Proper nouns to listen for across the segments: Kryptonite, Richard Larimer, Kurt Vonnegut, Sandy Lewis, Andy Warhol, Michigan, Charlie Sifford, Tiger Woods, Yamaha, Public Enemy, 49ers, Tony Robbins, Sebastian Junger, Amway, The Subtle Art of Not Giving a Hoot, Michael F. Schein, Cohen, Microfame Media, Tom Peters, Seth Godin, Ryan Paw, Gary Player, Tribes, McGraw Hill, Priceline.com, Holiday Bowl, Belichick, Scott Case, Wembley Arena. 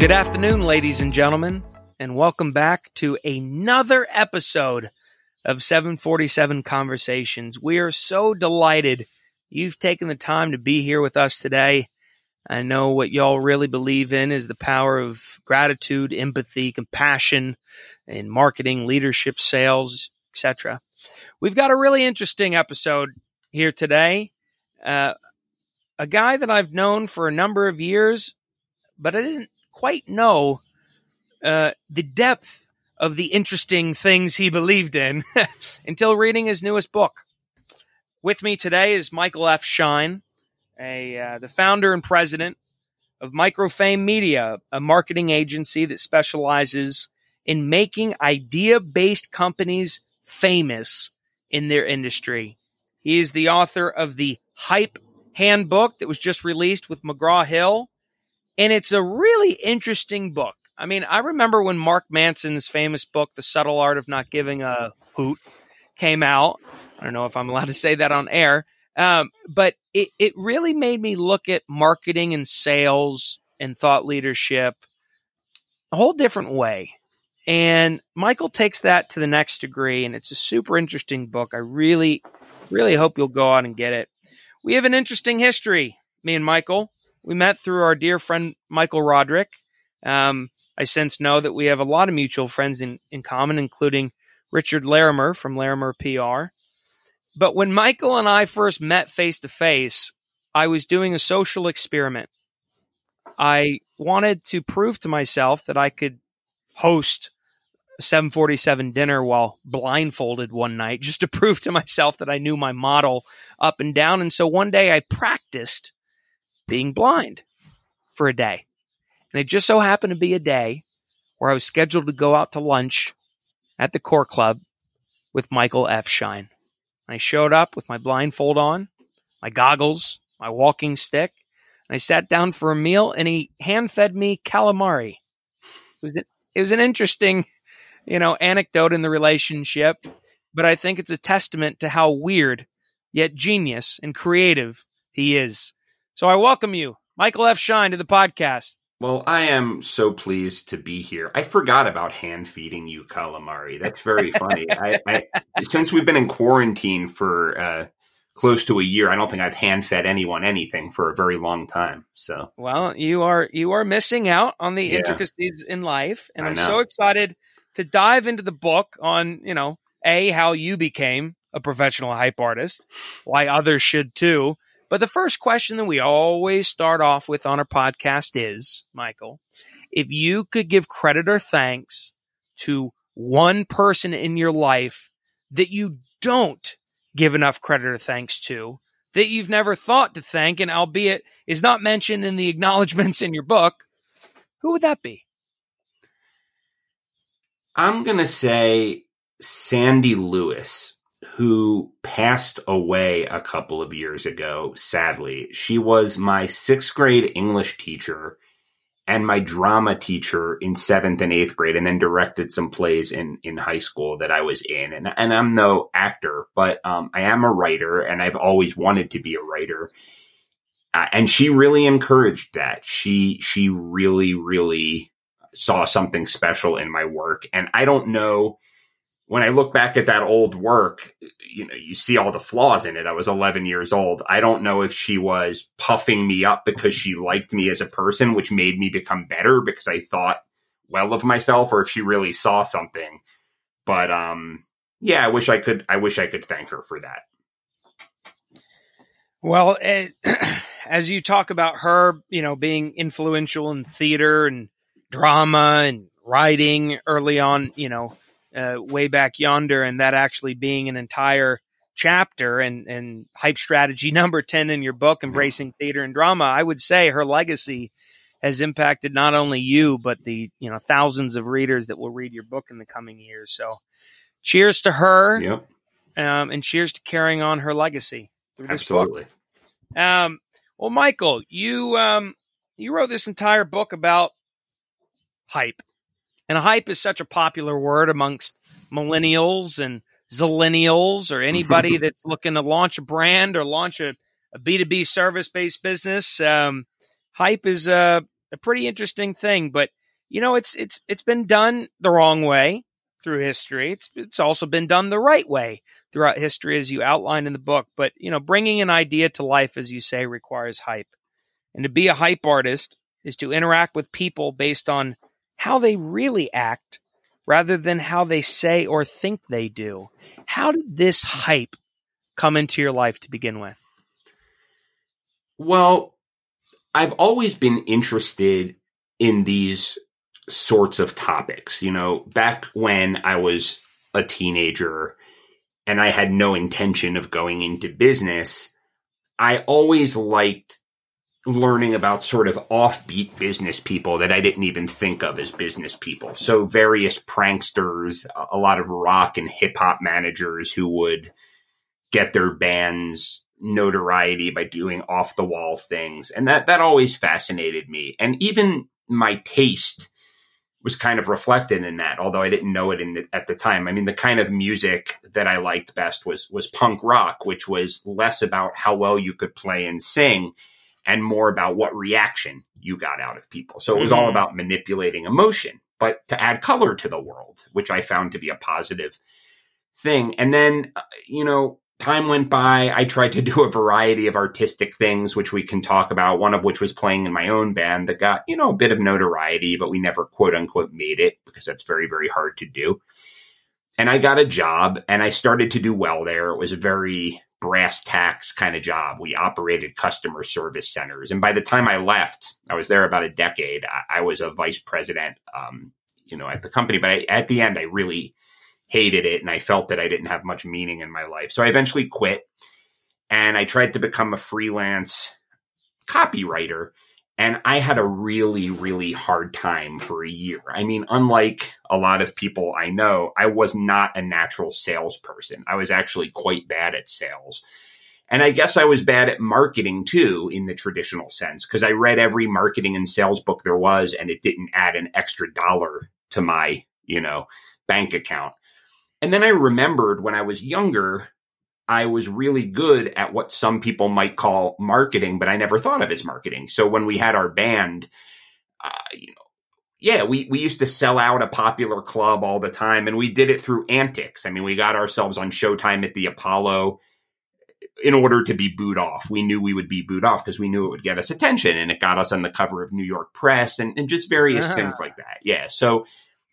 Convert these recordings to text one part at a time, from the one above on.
Good afternoon, ladies and gentlemen, and welcome back to another episode of 747 Conversations. We are so delighted you've taken the time to be here with us today. I know what y'all really believe in is the power of gratitude, empathy, compassion, and marketing, leadership, sales, etc. We've got a really interesting episode here today. A guy that I've known for a number of years, but I didn't quite know the depth of the interesting things he believed in until reading his newest book. With me today is Michael F. Schein, the founder and president of Microfame Media, a marketing agency that specializes in making idea-based companies famous in their industry. He is the author of The Hype Handbook that was just released with McGraw Hill, and it's a really interesting book. I mean, I remember when Mark Manson's famous book, The Subtle Art of Not Giving a Hoot, came out. I don't know if I'm allowed to say that on air, but it really made me look at marketing and sales and thought leadership a whole different way. And Michael takes that to the next degree, and it's a super interesting book. I really, really hope you'll go out and get it. We have an interesting history, me and Michael. We met through our dear friend, Michael Roderick. I since know that we have a lot of mutual friends in common, including Richard Larimer from Larimer PR. But when Michael and I first met face-to-face, I was doing a social experiment. I wanted to prove to myself that I could host a 747 dinner while blindfolded one night, just to prove to myself that I knew my model up and down. And so one day I practiced being blind for a day. And it just so happened to be a day where I was scheduled to go out to lunch at the Core Club with Michael F. Schein. I showed up with my blindfold on, my goggles, my walking stick, and I sat down for a meal, and he hand-fed me calamari. It was an interesting, anecdote in the relationship, but I think it's a testament to how weird, yet genius and creative he is. So I welcome you, Michael F. Schein, to the podcast. Well, I am so pleased to be here. I forgot about hand-feeding you calamari. That's very funny. I since we've been in quarantine for close to a year, I don't think I've hand-fed anyone anything for a very long time. So, well, you are missing out on the intricacies in life, and I'm so excited to dive into the book on, how you became a professional hype artist, why others should too. But the first question that we always start off with on our podcast is, Michael, if you could give credit or thanks to one person in your life that you don't give enough credit or thanks to, that you've never thought to thank, and albeit is not mentioned in the acknowledgments in your book, who would that be? I'm going to say Sandy Lewis, who passed away a couple of years ago, sadly. She was my 6th grade English teacher and my drama teacher in 7th and 8th grade, and then directed some plays in high school that I was in. And I'm no actor, but I am a writer, and I've always wanted to be a writer. And she really encouraged that. She really, really saw something special in my work. And I don't know, when I look back at that old work, you see all the flaws in it. I was 11 years old. I don't know if she was puffing me up because she liked me as a person, which made me become better because I thought well of myself, or if she really saw something. But I wish I could thank her for that. Well, as you talk about her, being influential in theater and drama and writing early on, way back yonder, and that actually being an entire chapter and hype strategy number 10 in your book, Embracing Theater and Drama, I would say her legacy has impacted not only you, but the thousands of readers that will read your book in the coming years. So cheers to her, and cheers to carrying on her legacy. Absolutely. Well, Michael, you wrote this entire book about hype. And hype is such a popular word amongst millennials and zillennials, or anybody that's looking to launch a brand or launch a B2B service-based business. Hype is a pretty interesting thing. But, you know, it's been done the wrong way through history. It's also been done the right way throughout history, as you outline in the book. But, you know, bringing an idea to life, as you say, requires hype. And to be a hype artist is to interact with people based on how they really act rather than how they say or think they do. How did this hype come into your life to begin with? Well, I've always been interested in these sorts of topics. You know, back when I was a teenager and I had no intention of going into business, I always liked learning about sort of offbeat business people that I didn't even think of as business people. So various pranksters, a lot of rock and hip hop managers who would get their bands notoriety by doing off the wall things. And that always fascinated me. And even my taste was kind of reflected in that, although I didn't know it at the time. I mean, the kind of music that I liked best was punk rock, which was less about how well you could play and sing and more about what reaction you got out of people. So it was all about manipulating emotion, but to add color to the world, which I found to be a positive thing. And then, you know, time went by. I tried to do a variety of artistic things, which we can talk about, one of which was playing in my own band that got, you know, a bit of notoriety, but we never quote unquote made it because that's very, very hard to do. And I got a job and I started to do well there. It was a very brass tacks kind of job. We operated customer service centers. And by the time I left, I was there about a decade. I was a vice president, you know, at the company. But at the end, I really hated it. And I felt that I didn't have much meaning in my life. So I eventually quit. And I tried to become a freelance copywriter. And I had a really, really hard time for a year. I mean, unlike a lot of people I know, I was not a natural salesperson. I was actually quite bad at sales. And I guess I was bad at marketing too, in the traditional sense, because I read every marketing and sales book there was, and it didn't add an extra dollar to my, you know, bank account. And then I remembered when I was younger, I was really good at what some people might call marketing, but I never thought of as marketing. So when we had our band, we used to sell out a popular club all the time, and we did it through antics. I mean, we got ourselves on Showtime at the Apollo in order to be booed off. We knew we would be booed off because we knew it would get us attention, and it got us on the cover of New York Press and just various things like that. Yeah. So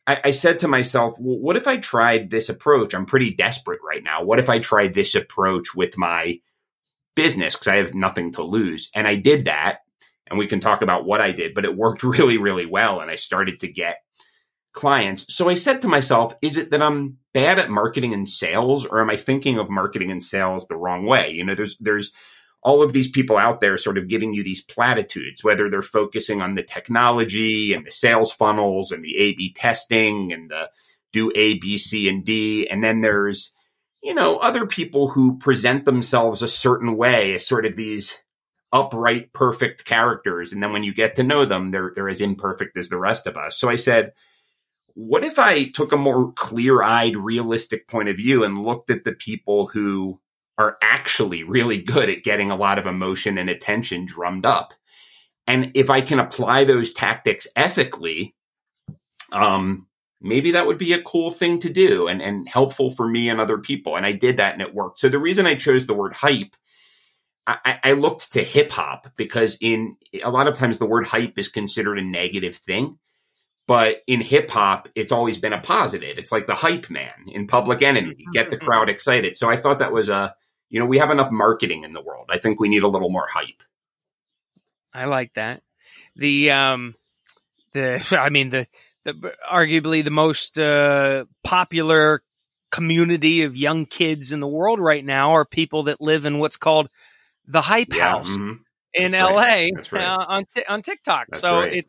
I said to myself, well, what if I tried this approach? I'm pretty desperate right now. What if I tried this approach with my business? Because I have nothing to lose. And I did that. And we can talk about what I did, but it worked really, really well. And I started to get clients. So I said to myself, is it that I'm bad at marketing and sales, or am I thinking of marketing and sales the wrong way? You know, there's all of these people out there sort of giving you these platitudes, whether they're focusing on the technology and the sales funnels and the A/B testing and the do A, B, C, and D. And then there's, you know, other people who present themselves a certain way as sort of these upright, perfect characters. And then when you get to know them, they're as imperfect as the rest of us. So I said, what if I took a more clear-eyed, realistic point of view and looked at the people who are actually really good at getting a lot of emotion and attention drummed up? And if I can apply those tactics ethically, maybe that would be a cool thing to do and helpful for me and other people. And I did that and it worked. So the reason I chose the word hype, I looked to hip hop because in a lot of times the word hype is considered a negative thing. But in hip hop, it's always been a positive. It's like the hype man in Public Enemy, get the crowd excited. So I thought that was you know, we have enough marketing in the world. I think we need a little more hype. I like that. The arguably the most popular community of young kids in the world right now are people that live in what's called the Hype House in L.A. That's right. on TikTok. That's so right.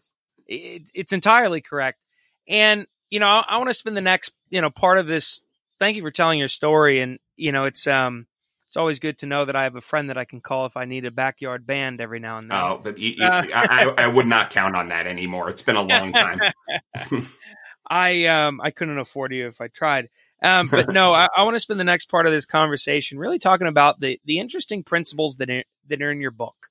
It's entirely correct. And, you know, I want to spend the next, you know, part of this. Thank you for telling your story. And, you know, it's always good to know that I have a friend that I can call if I need a backyard band every now and then. Oh, but I would not count on that anymore. It's been a long time. I couldn't afford you if I tried. But no, I want to spend the next part of this conversation really talking about the interesting principles that are in your book.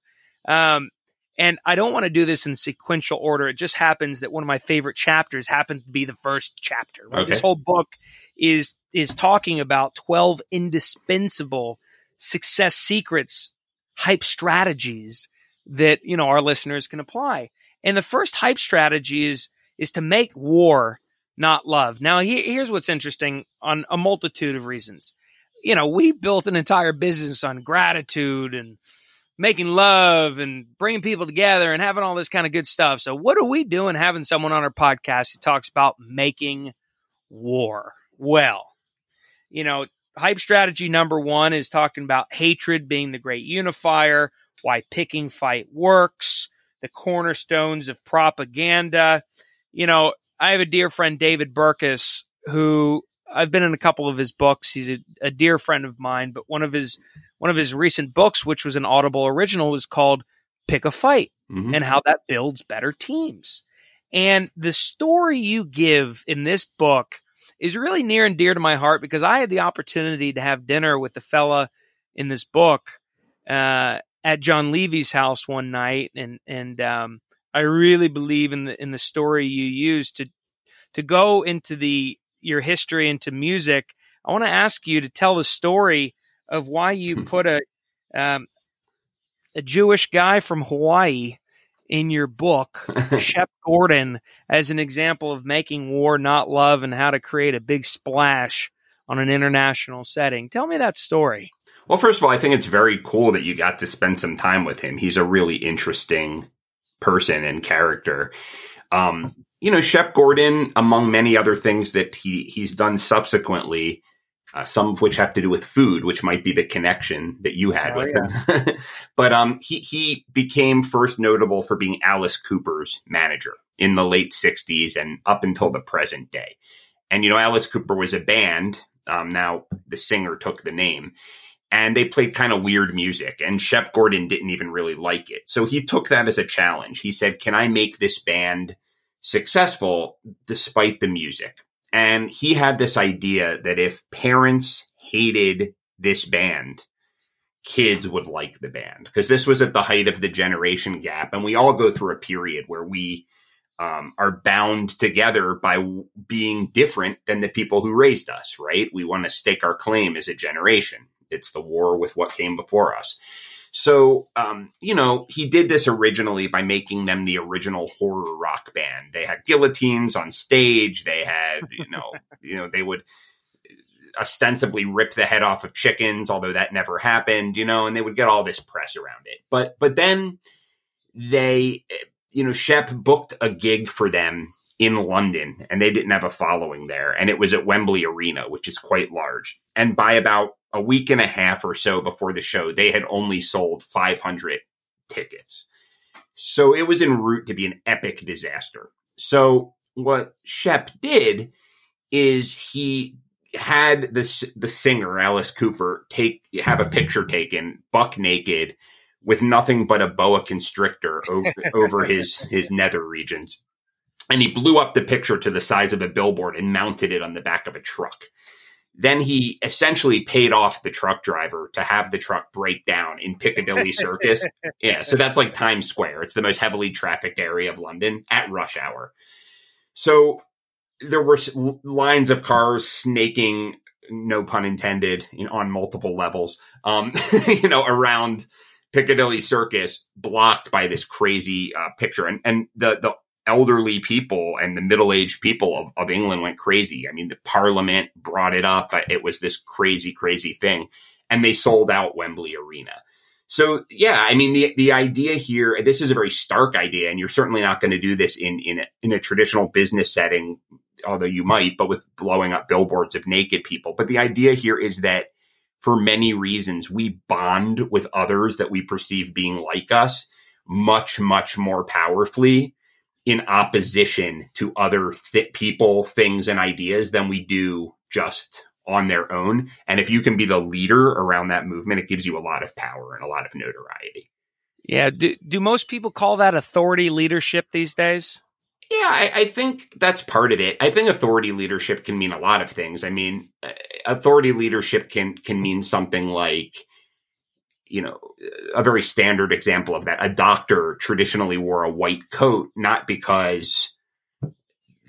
And I don't want to do this in sequential order. It just happens that one of my favorite chapters happened to be the first chapter. Right? Okay. This whole book is talking about 12 indispensable success secrets, hype strategies that, you know, our listeners can apply. And the first hype strategy is to make war, not love. Now, here's what's interesting on a multitude of reasons. You know, we built an entire business on gratitude and making love and bringing people together and having all this kind of good stuff. So what are we doing having someone on our podcast who talks about making war? Well, you know, hype strategy number one is talking about hatred being the great unifier, why picking fight works, the cornerstones of propaganda. You know, I have a dear friend, David Burkus, who I've been in a couple of his books. He's a dear friend of mine, but one of his recent books, which was an Audible original, was called Pick a Fight, and how that builds better teams. And the story you give in this book is really near and dear to my heart, because I had the opportunity to have dinner with the fella in this book at John Levy's house one night. And I really believe in the story you used to go into your history into music. I want to ask you to tell the story of why you put a Jewish guy from Hawaii in your book, Shep Gordon, as an example of making war, not love, and how to create a big splash on an international setting. Tell me that story. Well, first of all, I think it's very cool that you got to spend some time with him. He's a really interesting person and character. You know, Shep Gordon, among many other things that he's done subsequently, some of which have to do with food, which might be the connection that you had him. But he became first notable for being Alice Cooper's manager in the late 60s and up until the present day. And, you know, Alice Cooper was a band. Now the singer took the name. And they played kind of weird music. And Shep Gordon didn't even really like it. So he took that as a challenge. He said, can I make this band successful despite the music? And he had this idea that if parents hated this band, kids would like the band, because this was at the height of the generation gap. And we all go through a period where we are bound together by being different than the people who raised us, right? We want to stake our claim as a generation. It's the war with what came before us. So, you know, he did this originally by making them the original horror rock band. They had guillotines on stage. They had, you know, they would ostensibly rip the head off of chickens, although that never happened, you know, and they would get all this press around it. But then they, you know, Shep booked a gig for them in London, and they didn't have a following there. And it was at Wembley Arena, which is quite large. And by about a week and a half or so before the show, they had only sold 500 tickets. So it was en route to be an epic disaster. So what Shep did is he had the singer, Alice Cooper, have a picture taken buck naked with nothing but a boa constrictor over his nether regions. And he blew up the picture to the size of a billboard and mounted it on the back of a truck. Then he essentially paid off the truck driver to have the truck break down in Piccadilly Circus. Yeah, so that's like Times Square. It's the most heavily trafficked area of London at rush hour. So there were lines of cars snaking, no pun intended, on multiple levels, you know, around Piccadilly Circus, blocked by this crazy picture. And the elderly people and the middle-aged people of England went crazy. I mean, the Parliament brought it up. It was this crazy, crazy thing. And they sold out Wembley Arena. So, yeah, I mean, the idea here, this is a very stark idea, and you're certainly not going to do this in a traditional business setting, although you might, but with blowing up billboards of naked people. But the idea here is that for many reasons, we bond with others that we perceive being like us much, much more powerfully in opposition to other people, things, and ideas than we do just on their own. And if you can be the leader around that movement, it gives you a lot of power and a lot of notoriety. Yeah. Do most people call that authority leadership these days? Yeah, I think that's part of it. I think authority leadership can mean a lot of things. I mean, authority leadership can mean something like, you know, a very standard example of that. A doctor traditionally wore a white coat, not because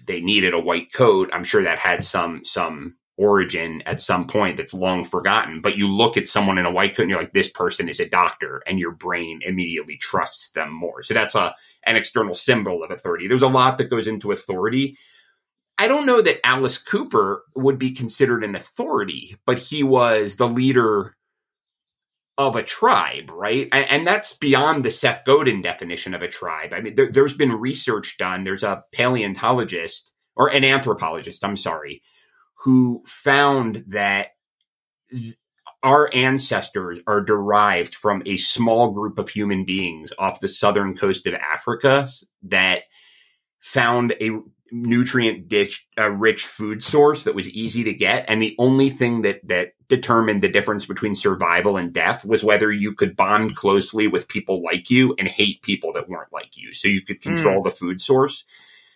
they needed a white coat. I'm sure that had some origin at some point that's long forgotten, but you look at someone in a white coat and you're like, this person is a doctor, and your brain immediately trusts them more. So that's an external symbol of authority. There's a lot that goes into authority. I don't know that Alice Cooper would be considered an authority, but he was the leader of a tribe, right? And that's beyond the Seth Godin definition of a tribe. I mean, there's been research done. There's a paleontologist or an anthropologist, I'm sorry, who found that our ancestors are derived from a small group of human beings off the southern coast of Africa that found a nutrient-rich food source that was easy to get. And the only thing that determined the difference between survival and death was whether you could bond closely with people like you and hate people that weren't like you. So you could control the food source.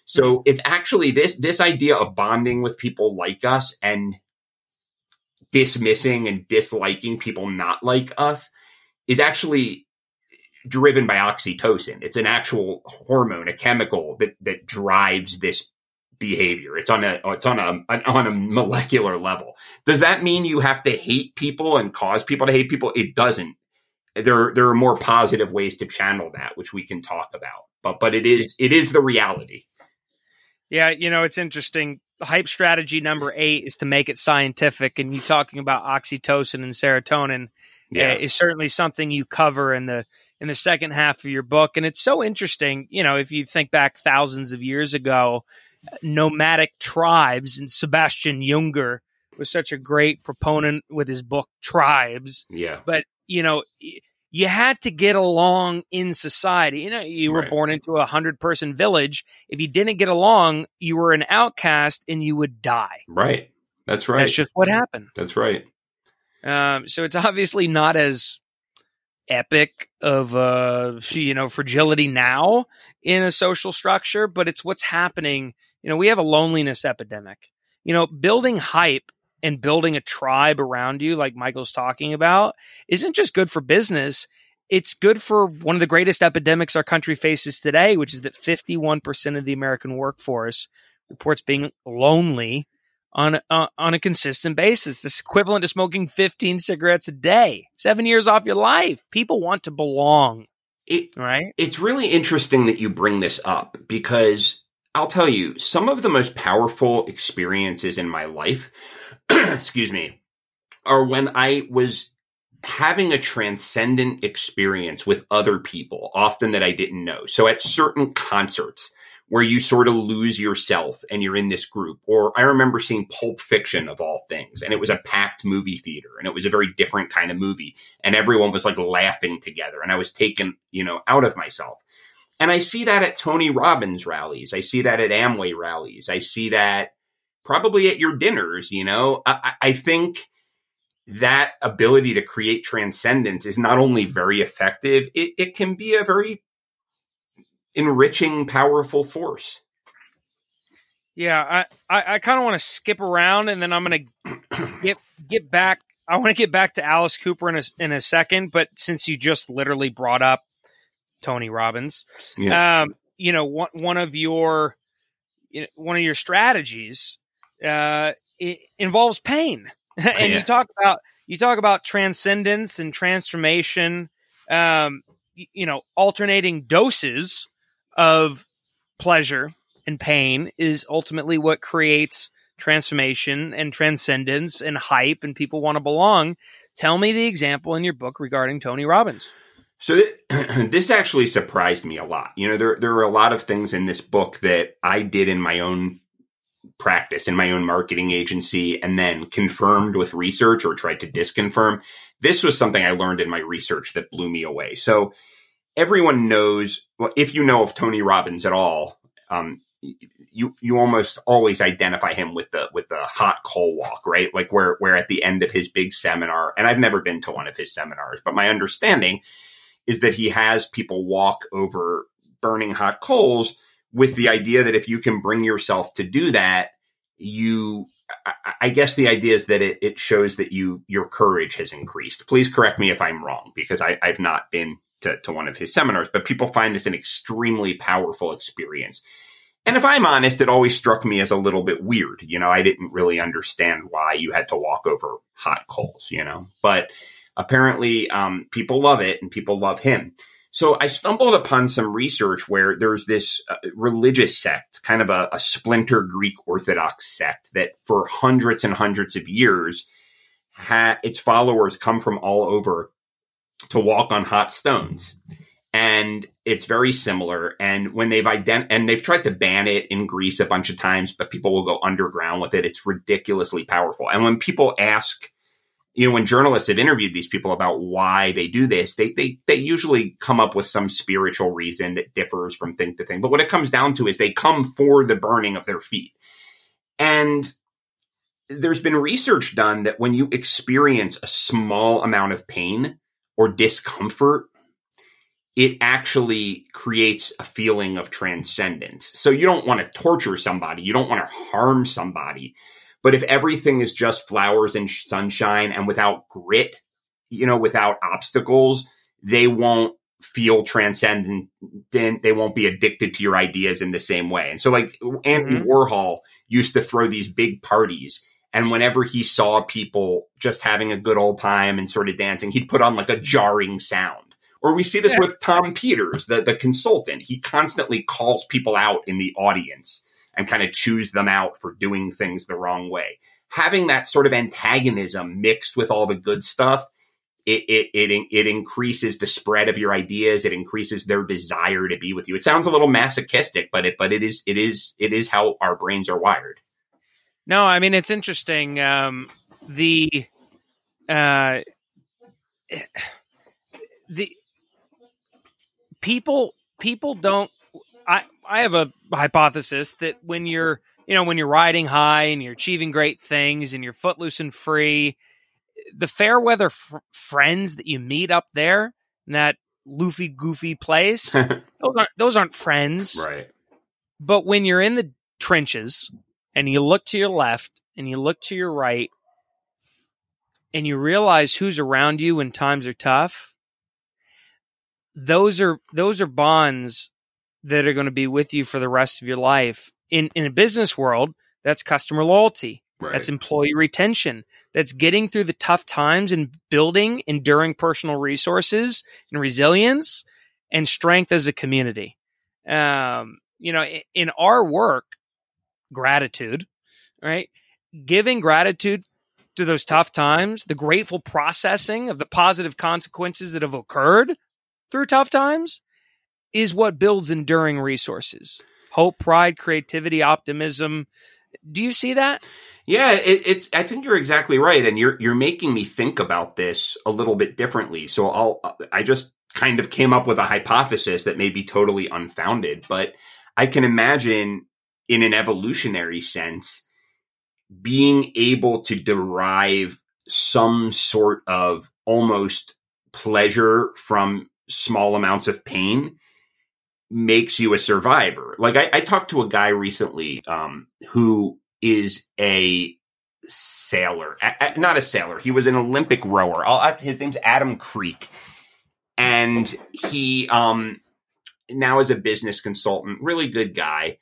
So it's actually this idea of bonding with people like us and dismissing and disliking people not like us is actually driven by oxytocin. It's an actual hormone, a chemical that drives this behavior. It's on a molecular level. Does that mean you have to hate people and cause people to hate people? It doesn't. There are more positive ways to channel that, which we can talk about. But it is the reality. Yeah, you know, it's interesting. Hype strategy number 8 is to make it scientific, and you talking about oxytocin and serotonin is certainly something you cover in the second half of your book. And it's so interesting, you know, if you think back thousands of years ago, nomadic tribes, and Sebastian Junger was such a great proponent with his book Tribes. Yeah. But, you know, you had to get along in society. You know, you were born into a 100-person village. If you didn't get along, you were an outcast and you would die. Right. That's right. That's just what happened. That's right. So it's obviously not as epic of fragility now in a social structure, but it's what's happening. You know, we have a loneliness epidemic. You know, building hype and building a tribe around you, like Michael's talking about, isn't just good for business. It's good for one of the greatest epidemics our country faces today, which is that 51% of the American workforce reports being lonely on a consistent basis. This is equivalent to smoking 15 cigarettes a day, 7 years off your life. People want to belong, right? It's really interesting that you bring this up, because I'll tell you, some of the most powerful experiences in my life, excuse me, are when I was having a transcendent experience with other people, often that I didn't know. So at certain concerts, where you sort of lose yourself and you're in this group. Or I remember seeing Pulp Fiction, of all things, and it was a packed movie theater, and it was a very different kind of movie, and everyone was like laughing together, and I was taken, you know, out of myself. And I see that at Tony Robbins rallies. I see that at Amway rallies. I see that probably at your dinners, you know. I think that ability to create transcendence is not only very effective, it can be a very enriching, powerful force. Yeah, I kind of want to skip around, and then I'm going to get back. I want to get back to Alice Cooper in a second, but since you just literally brought up Tony Robbins, you know, one of your strategies it involves pain, and you talk about transcendence and transformation. You know, alternating doses of pleasure and pain is ultimately what creates transformation and transcendence and hype, and people want to belong. Tell me the example in your book regarding Tony Robbins. So this actually surprised me a lot. You know, there are a lot of things in this book that I did in my own practice, in my own marketing agency, and then confirmed with research or tried to disconfirm. This was something I learned in my research that blew me away. So everyone knows, well, if you know of Tony Robbins at all, you almost always identify him with the hot coal walk, right? Like where at the end of his big seminar, and I've never been to one of his seminars, but my understanding is that he has people walk over burning hot coals with the idea that if you can bring yourself to do that, you I guess the idea is that it shows that your courage has increased. Please correct me if I'm wrong, because I've not been to one of his seminars, but people find this an extremely powerful experience. And if I'm honest, it always struck me as a little bit weird. You know, I didn't really understand why you had to walk over hot coals, you know, but apparently people love it and people love him. So I stumbled upon some research where there's this religious sect, kind of a splinter Greek Orthodox sect that for hundreds and hundreds of years, its followers come from all over to walk on hot stones. And it's very similar. And when they've tried to ban it in Greece a bunch of times, but people will go underground with it. It's ridiculously powerful. And when people ask, you know, when journalists have interviewed these people about why they do this, they usually come up with some spiritual reason that differs from thing to thing. But what it comes down to is they come for the burning of their feet. And there's been research done that when you experience a small amount of pain or discomfort, it actually creates a feeling of transcendence. So you don't want to torture somebody. You don't want to harm somebody. But if everything is just flowers and sunshine and without grit, you know, without obstacles, they won't feel transcendent. Then they won't be addicted to your ideas in the same way. And so like Andy Warhol used to throw these big parties. And whenever he saw people just having a good old time and sort of dancing, he'd put on like a jarring sound. Or we see this with Tom Peters, the consultant. He constantly calls people out in the audience and kind of chews them out for doing things the wrong way. Having that sort of antagonism mixed with all the good stuff, it increases the spread of your ideas. It increases their desire to be with you. It sounds a little masochistic, but it is how our brains are wired. No, I mean, it's interesting. The people don't. I have a hypothesis that when you're riding high and you're achieving great things and you're footloose and free, the fair weather friends that you meet up there in that loofy, goofy place, those aren't friends. Right. But when you're in the trenches and you look to your left and you look to your right and you realize who's around you when times are tough, those are bonds that are going to be with you for the rest of your life. In a business world, that's customer loyalty. Right. That's employee retention. That's getting through the tough times and building enduring personal resources and resilience and strength as a community. In our work, gratitude, right? Giving gratitude to those tough times, the grateful processing of the positive consequences that have occurred through tough times, is what builds enduring resources: hope, pride, creativity, optimism. Do you see that? Yeah, it's. I think you're exactly right, and you're making me think about this a little bit differently. So I just kind of came up with a hypothesis that may be totally unfounded, but I can imagine, in an evolutionary sense, being able to derive some sort of almost pleasure from small amounts of pain makes you a survivor. Like I talked to a guy recently who is a sailor, not a sailor. He was an Olympic rower. His name's Adam Creek. And he now is a business consultant, really good guy.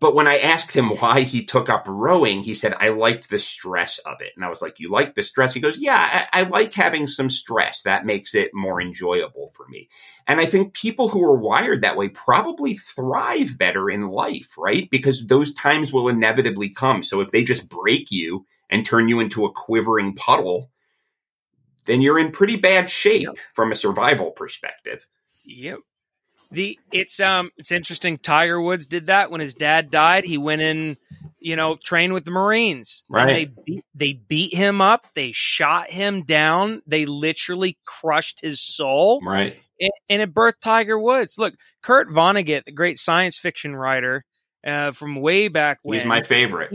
But when I asked him why he took up rowing, he said, I liked the stress of it. And I was like, you like the stress? He goes, yeah, I like having some stress. That makes it more enjoyable for me. And I think people who are wired that way probably thrive better in life, right? Because those times will inevitably come. So if they just break you and turn you into a quivering puddle, then you're in pretty bad shape from a survival perspective. Yep. It's interesting. Tiger Woods did that when his dad died. He went in, trained with the Marines. Right. And they beat him up. They shot him down. They literally crushed his soul. Right. And it birthed Tiger Woods. Look, Kurt Vonnegut, a great science fiction writer from way back when. He's my favorite.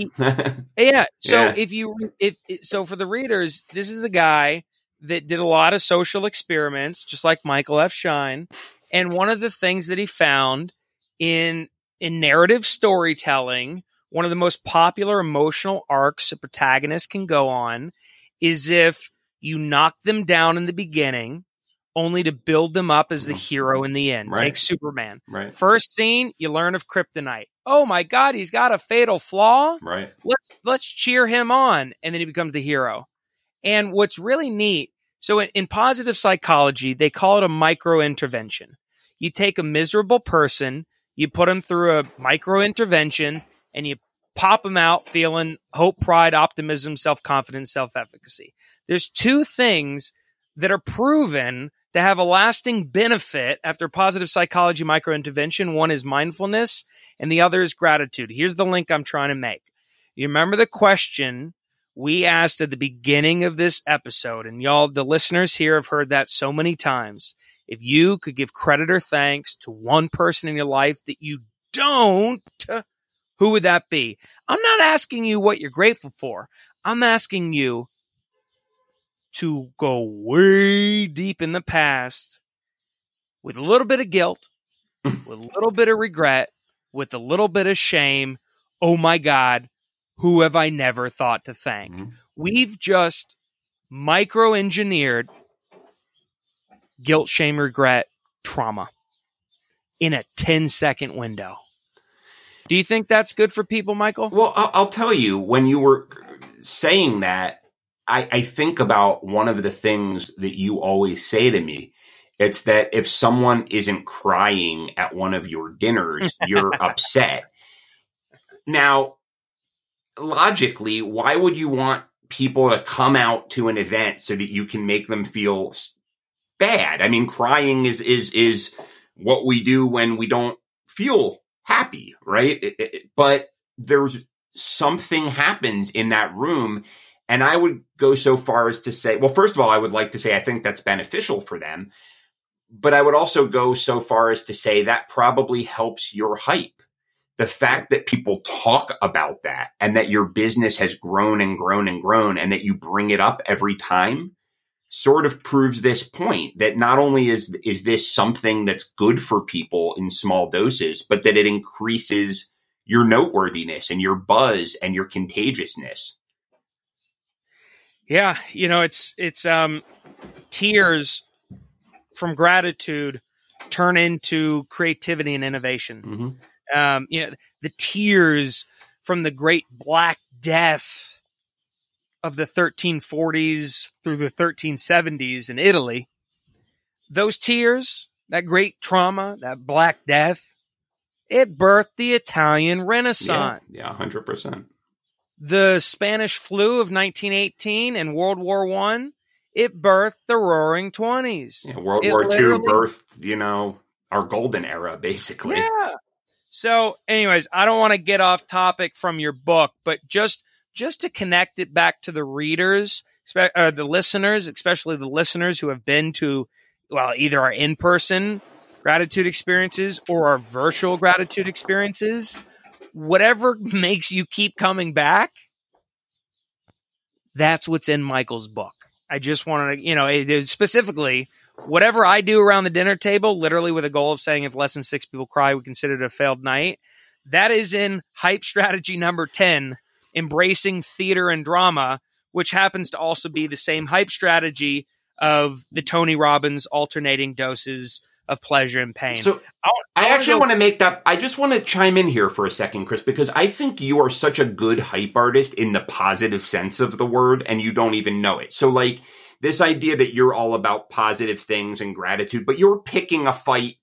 So for the readers, this is a guy that did a lot of social experiments, just like Michael F. Schein. And one of the things that he found in narrative storytelling one of the most popular emotional arcs a protagonist can go on is if you knock them down in the beginning, only to build them up as the hero in the end. Right. Take Superman. Right. First scene, you learn of Kryptonite. Oh my God, he's got a fatal flaw. Right. Let's cheer him on. And then he becomes the hero. And what's really neat, so in positive psychology, they call it a micro-intervention. You take a miserable person, you put them through a micro-intervention, and you pop them out feeling hope, pride, optimism, self-confidence, self-efficacy. There's two things that are proven to have a lasting benefit after positive psychology microintervention. One is mindfulness and the other is gratitude. Here's the link I'm trying to make. You remember the question we asked at the beginning of this episode, and y'all, the listeners here, have heard that so many times. If you could give credit or thanks to one person in your life that you don't, who would that be? I'm not asking you what you're grateful for. I'm asking you to go way deep in the past with a little bit of guilt, with a little bit of regret, with a little bit of shame. Oh my God, who have I never thought to thank? Mm-hmm. We've just micro-engineered guilt, shame, regret, trauma in a 10-second window. Do you think that's good for people, Michael? Well, I'll tell you, when you were saying that, I think about one of the things that you always say to me. It's that if someone isn't crying at one of your dinners, you're upset. Now, logically, why would you want people to come out to an event so that you can make them feel bad? I mean, crying is what we do when we don't feel happy, right? But there's something happens in that room. And I would go so far as to say, well, first of all, I would like to say I think that's beneficial for them. But I would also go so far as to say that probably helps your hype. The fact that people talk about that and that your business has grown and grown and grown and that you bring it up every time sort of proves this point, that not only is this something that's good for people in small doses, but that it increases your noteworthiness and your buzz and your contagiousness. Yeah, you know, it's tears from gratitude turn into creativity and innovation. Mm-hmm. You know, the tears from the Great Black Death of the 1340s through the 1370s in Italy, those tears, that great trauma, that Black Death, it birthed the Italian Renaissance. Yeah, 100%. The Spanish flu of 1918 and World War I, it birthed the Roaring 20s. Yeah, World War II birthed, you know, our golden era, basically. Yeah. So anyways, I don't want to get off topic from your book, but just to connect it back to the readers, the listeners, especially the listeners who have been to, well, either our in-person gratitude experiences or our virtual gratitude experiences, whatever makes you keep coming back, that's what's in Michael's book. I just wanted to, you know, specifically, whatever I do around the dinner table, literally with a goal of saying if less than 6 people cry, we consider it a failed night. That is in hype strategy number 10, embracing theater and drama, which happens to also be the same hype strategy of the Tony Robbins alternating doses of pleasure and pain. So I want to make that. I just want to chime in here for a second, Chris, because I think you are such a good hype artist in the positive sense of the word, and you don't even know it. So like this idea that you're all about positive things and gratitude, but you're picking a fight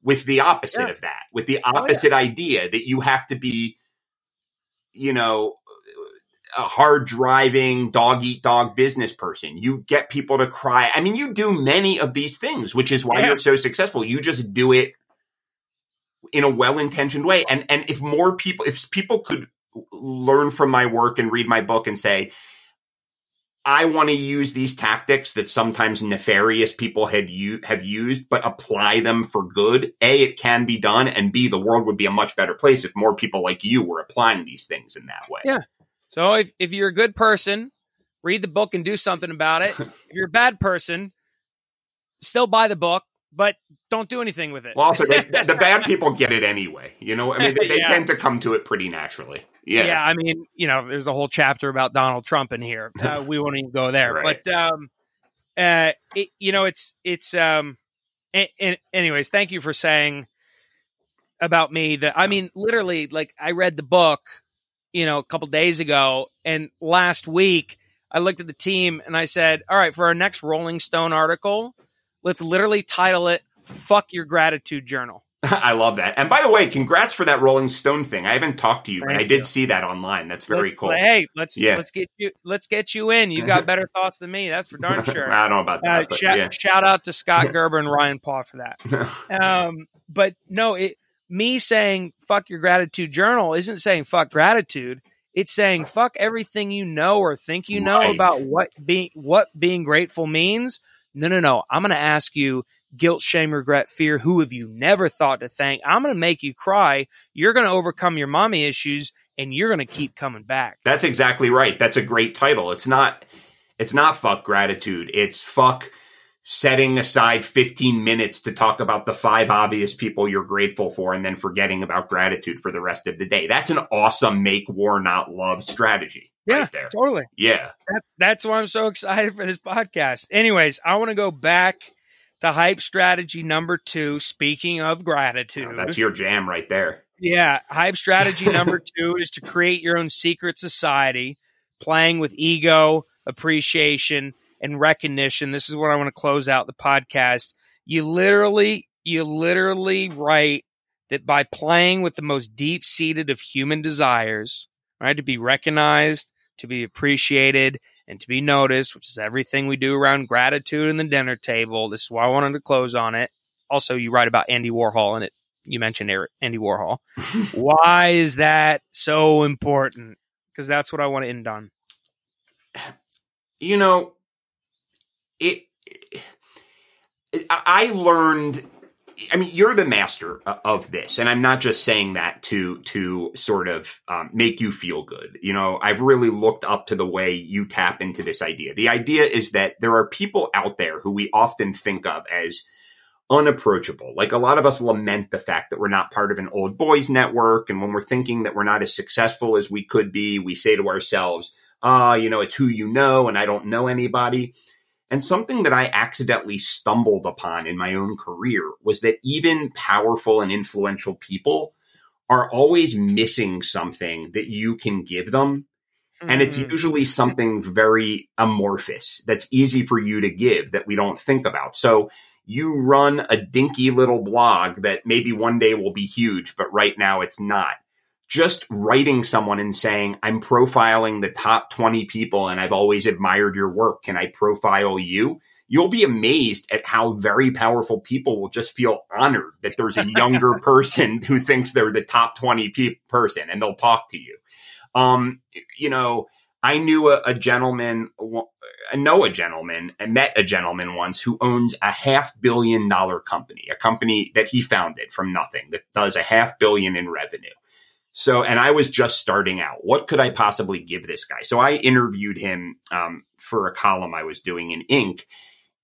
with the opposite of that, with the opposite idea that you have to be, you know, a hard driving dog eat dog business person. You get people to cry. I mean, you do many of these things, which is why you're so successful. You just do it in a well-intentioned way. And if people could learn from my work and read my book and say, I want to use these tactics that sometimes nefarious people have used, but apply them for good. A, it can be done. And B, the world would be a much better place if more people like you were applying these things in that way. Yeah. So if you're a good person, read the book and do something about it. If you're a bad person, still buy the book, but don't do anything with it. Well, also, the bad people get it anyway. You know, I mean, they tend to come to it pretty naturally. Yeah. Yeah. I mean, you know, there's a whole chapter about Donald Trump in here. We won't even go there, right. But, it, you know, anyways, thank you for saying about me that, I mean, literally, like, I read the book, you know, a couple days ago, and last week I looked at the team and I said, all right, for our next Rolling Stone article, let's literally title it "Fuck Your Gratitude Journal." I love that. And by the way, congrats for that Rolling Stone thing. I haven't talked to you, but I did see that online. That's very cool. Hey, let's get you in. You got better thoughts than me. That's for darn sure. I don't know about that. Shout out to Scott Gerber and Ryan Paw for that. But no, me saying "fuck your gratitude journal" isn't saying fuck gratitude. It's saying fuck everything you know or think you know about what being grateful means. No. I'm going to ask you guilt, shame, regret, fear. Who have you never thought to thank? I'm going to make you cry. You're going to overcome your mommy issues, and you're going to keep coming back. That's exactly right. That's a great title. It's not fuck gratitude. It's fuck setting aside 15 minutes to talk about the 5 obvious people you're grateful for and then forgetting about gratitude for the rest of the day. That's an awesome make war, not love strategy. Yeah, right there. Totally. Yeah. That's why I'm so excited for this podcast. Anyways, I want to go back to hype strategy number 2. Speaking of gratitude. Oh, that's your jam right there. Yeah. Hype strategy number 2 is to create your own secret society, playing with ego, appreciation, and recognition. This is what I want to close out the podcast. You literally write that by playing with the most deep-seated of human desires, right, to be recognized, to be appreciated, and to be noticed, which is everything we do around gratitude and the dinner table. This is why I wanted to close on it. Also, you write about Andy Warhol in it. You mentioned Andy Warhol. Why is that so important? Because that's what I want to end on. You know, I learned, I mean, you're the master of this. And I'm not just saying that to sort of make you feel good. You know, I've really looked up to the way you tap into this idea. The idea is that there are people out there who we often think of as unapproachable. Like, a lot of us lament the fact that we're not part of an old boys network. And when we're thinking that we're not as successful as we could be, we say to ourselves, you know, it's who you know, and I don't know anybody. And something that I accidentally stumbled upon in my own career was that even powerful and influential people are always missing something that you can give them. And it's usually something very amorphous that's easy for you to give that we don't think about. So you run a dinky little blog that maybe one day will be huge, but right now it's not. Just writing someone and saying, I'm profiling the top 20 people and I've always admired your work. Can I profile you? You'll be amazed at how very powerful people will just feel honored that there's a younger person who thinks they're the top 20 person, and they'll talk to you. You know, I knew I met a gentleman once who owns a $500 million company, a company that he founded from nothing that does $500 million in revenue. So, and I was just starting out. What could I possibly give this guy? So I interviewed him for a column I was doing in Inc.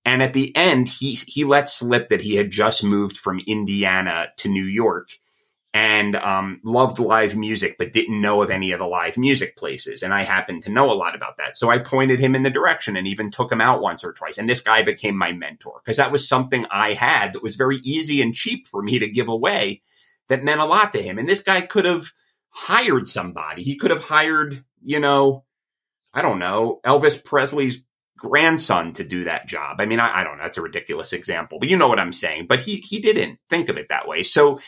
And at the end, he let slip that he had just moved from Indiana to New York and loved live music, but didn't know of any of the live music places. And I happened to know a lot about that. So I pointed him in the direction and even took him out once or twice. And this guy became my mentor because that was something I had that was very easy and cheap for me to give away that meant a lot to him. And this guy could have hired somebody. He could have hired, you know, I don't know, Elvis Presley's grandson to do that job. I mean, I don't know. That's a ridiculous example, but you know what I'm saying. But he didn't think of it that way. So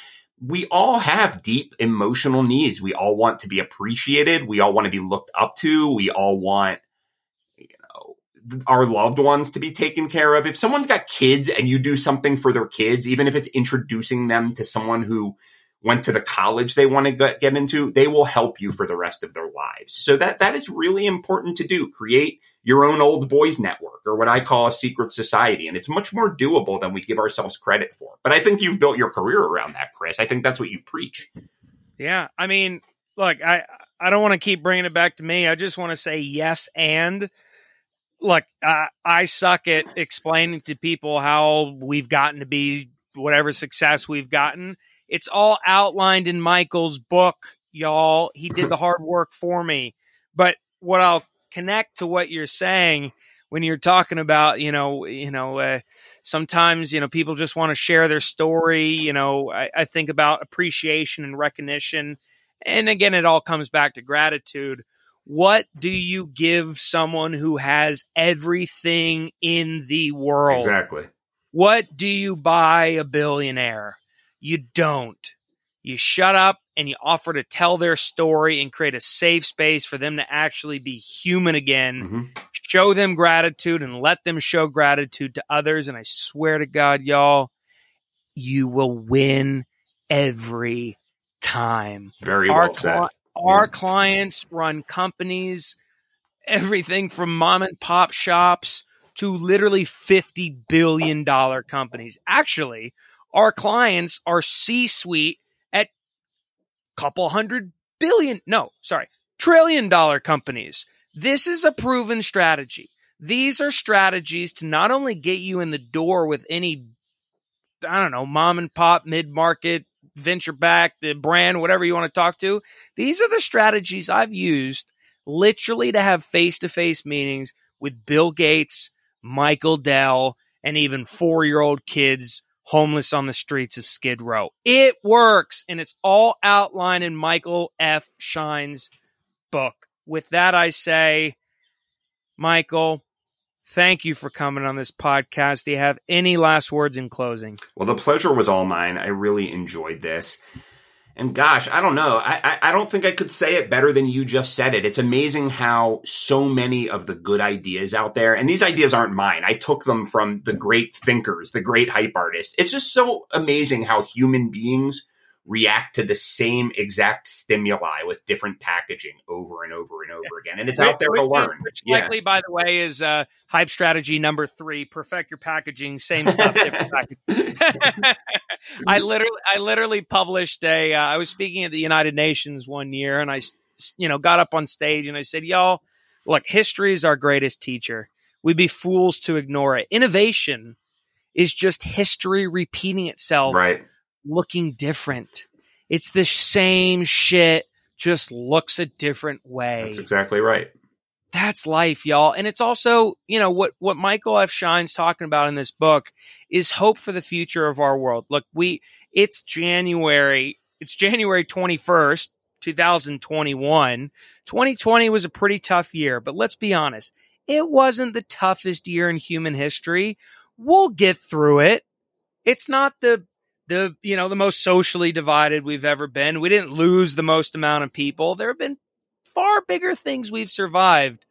we all have deep emotional needs. We all want to be appreciated. We all want to be looked up to. We all want, you know, our loved ones to be taken care of. If someone's got kids and you do something for their kids, even if it's introducing them to someone who went to the college they want to get into, they will help you for the rest of their lives. So that is really important to do. Create your own old boys network, or what I call a secret society. And it's much more doable than we give ourselves credit for. But I think you've built your career around that, Chris. I think that's what you preach. Yeah. I mean, look, I don't want to keep bringing it back to me. I just want to say yes. And look, I suck at explaining to people how we've gotten to be whatever success we've gotten. It's all outlined in Michael's book, y'all. He did the hard work for me. But what I'll connect to what you're saying when you're talking about, sometimes, people just want to share their story. I think about appreciation and recognition. And again, it all comes back to gratitude. What do you give someone who has everything in the world? Exactly. What do you buy a billionaire? You don't. You shut up and you offer to tell their story and create a safe space for them to actually be human again. Mm-hmm. Show them gratitude and let them show gratitude to others. And I swear to God, y'all, you will win every time. Very well said. Our clients run companies, everything from mom and pop shops to literally $50 billion companies. Actually, our clients are C-suite at $trillion companies. This is a proven strategy. These are strategies to not only get you in the door with any, mom and pop, mid-market, venture back, the brand, whatever you want to talk to. These are the strategies I've used literally to have face-to-face meetings with Bill Gates, Michael Dell, and even 4-year-old kids homeless on the streets of Skid Row. It works. And it's all outlined in Michael F. Schein's book. With that, I say, Michael, thank you for coming on this podcast. Do you have any last words in closing? Well, the pleasure was all mine. I really enjoyed this. And gosh, I don't know. I don't think I could say it better than you just said it. It's amazing how so many of the good ideas out there, and these ideas aren't mine. I took them from the great thinkers, the great hype artists. It's just so amazing how human beings react to the same exact stimuli with different packaging over and over and over again. And it's out there to learn. Which likely, by the way, is hype strategy number 3, perfect your packaging, same stuff, different packaging. I literally published I was speaking at the United Nations one year and I, got up on stage and I said, y'all, look, history is our greatest teacher. We'd be fools to ignore it. Innovation is just history repeating itself. Right. Looking different. It's the same shit, just looks a different way. That's exactly right. That's life, y'all. And it's also, what Michael F. Schein's talking about in this book is hope for the future of our world. Look, it's January 21st, 2021. 2020 was a pretty tough year, but let's be honest. It wasn't the toughest year in human history. We'll get through it. It's not the most socially divided we've ever been. We didn't lose the most amount of people. There have been far bigger things we've survived.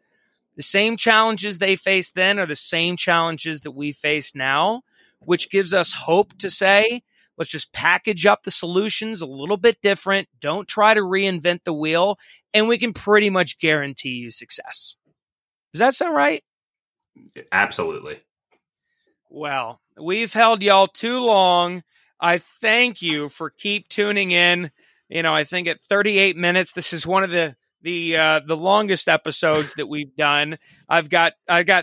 The same challenges they faced then are the same challenges that we face now, which gives us hope to say, let's just package up the solutions a little bit different. Don't try to reinvent the wheel, and we can pretty much guarantee you success. Does that sound right? Absolutely. Well, we've held y'all too long. I thank you for keep tuning in. I think at 38 minutes, this is one of the longest episodes that we've done. I've got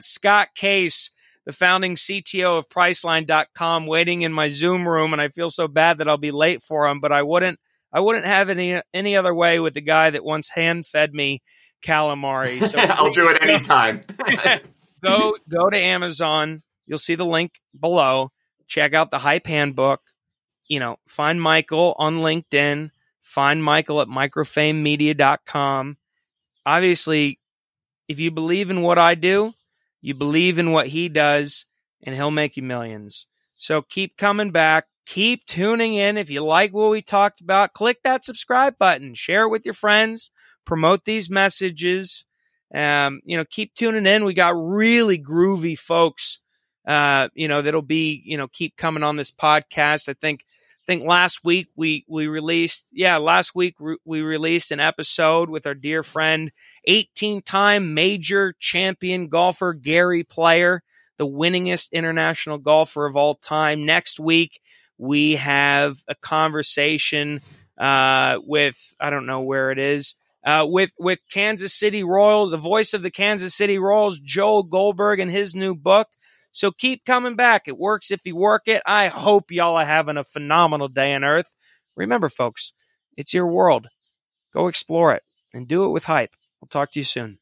Scott Case, the founding CTO of Priceline.com, waiting in my Zoom room, and I feel so bad that I'll be late for him. But I wouldn't have any other way with the guy that once hand fed me calamari. So I'll do it anytime. Go to Amazon. You'll see the link below. Check out the Hype Handbook. Find Michael on LinkedIn. Find Michael at microfamemedia.com. Obviously, if you believe in what I do, you believe in what he does, and he'll make you millions. So keep coming back. Keep tuning in. If you like what we talked about, click that subscribe button. Share it with your friends. Promote these messages. Keep tuning in. We got really groovy folks that'll be, keep coming on this podcast. I think last week we released an episode with our dear friend, 18-time major champion golfer, Gary Player, the winningest international golfer of all time. Next week, we have a conversation, with, I don't know where it is, with Kansas City Royal, the voice of the Kansas City Royals, Joel Goldberg, and his new book. So keep coming back. It works if you work it. I hope y'all are having a phenomenal day on Earth. Remember, folks, it's your world. Go explore it and do it with hype. We'll talk to you soon.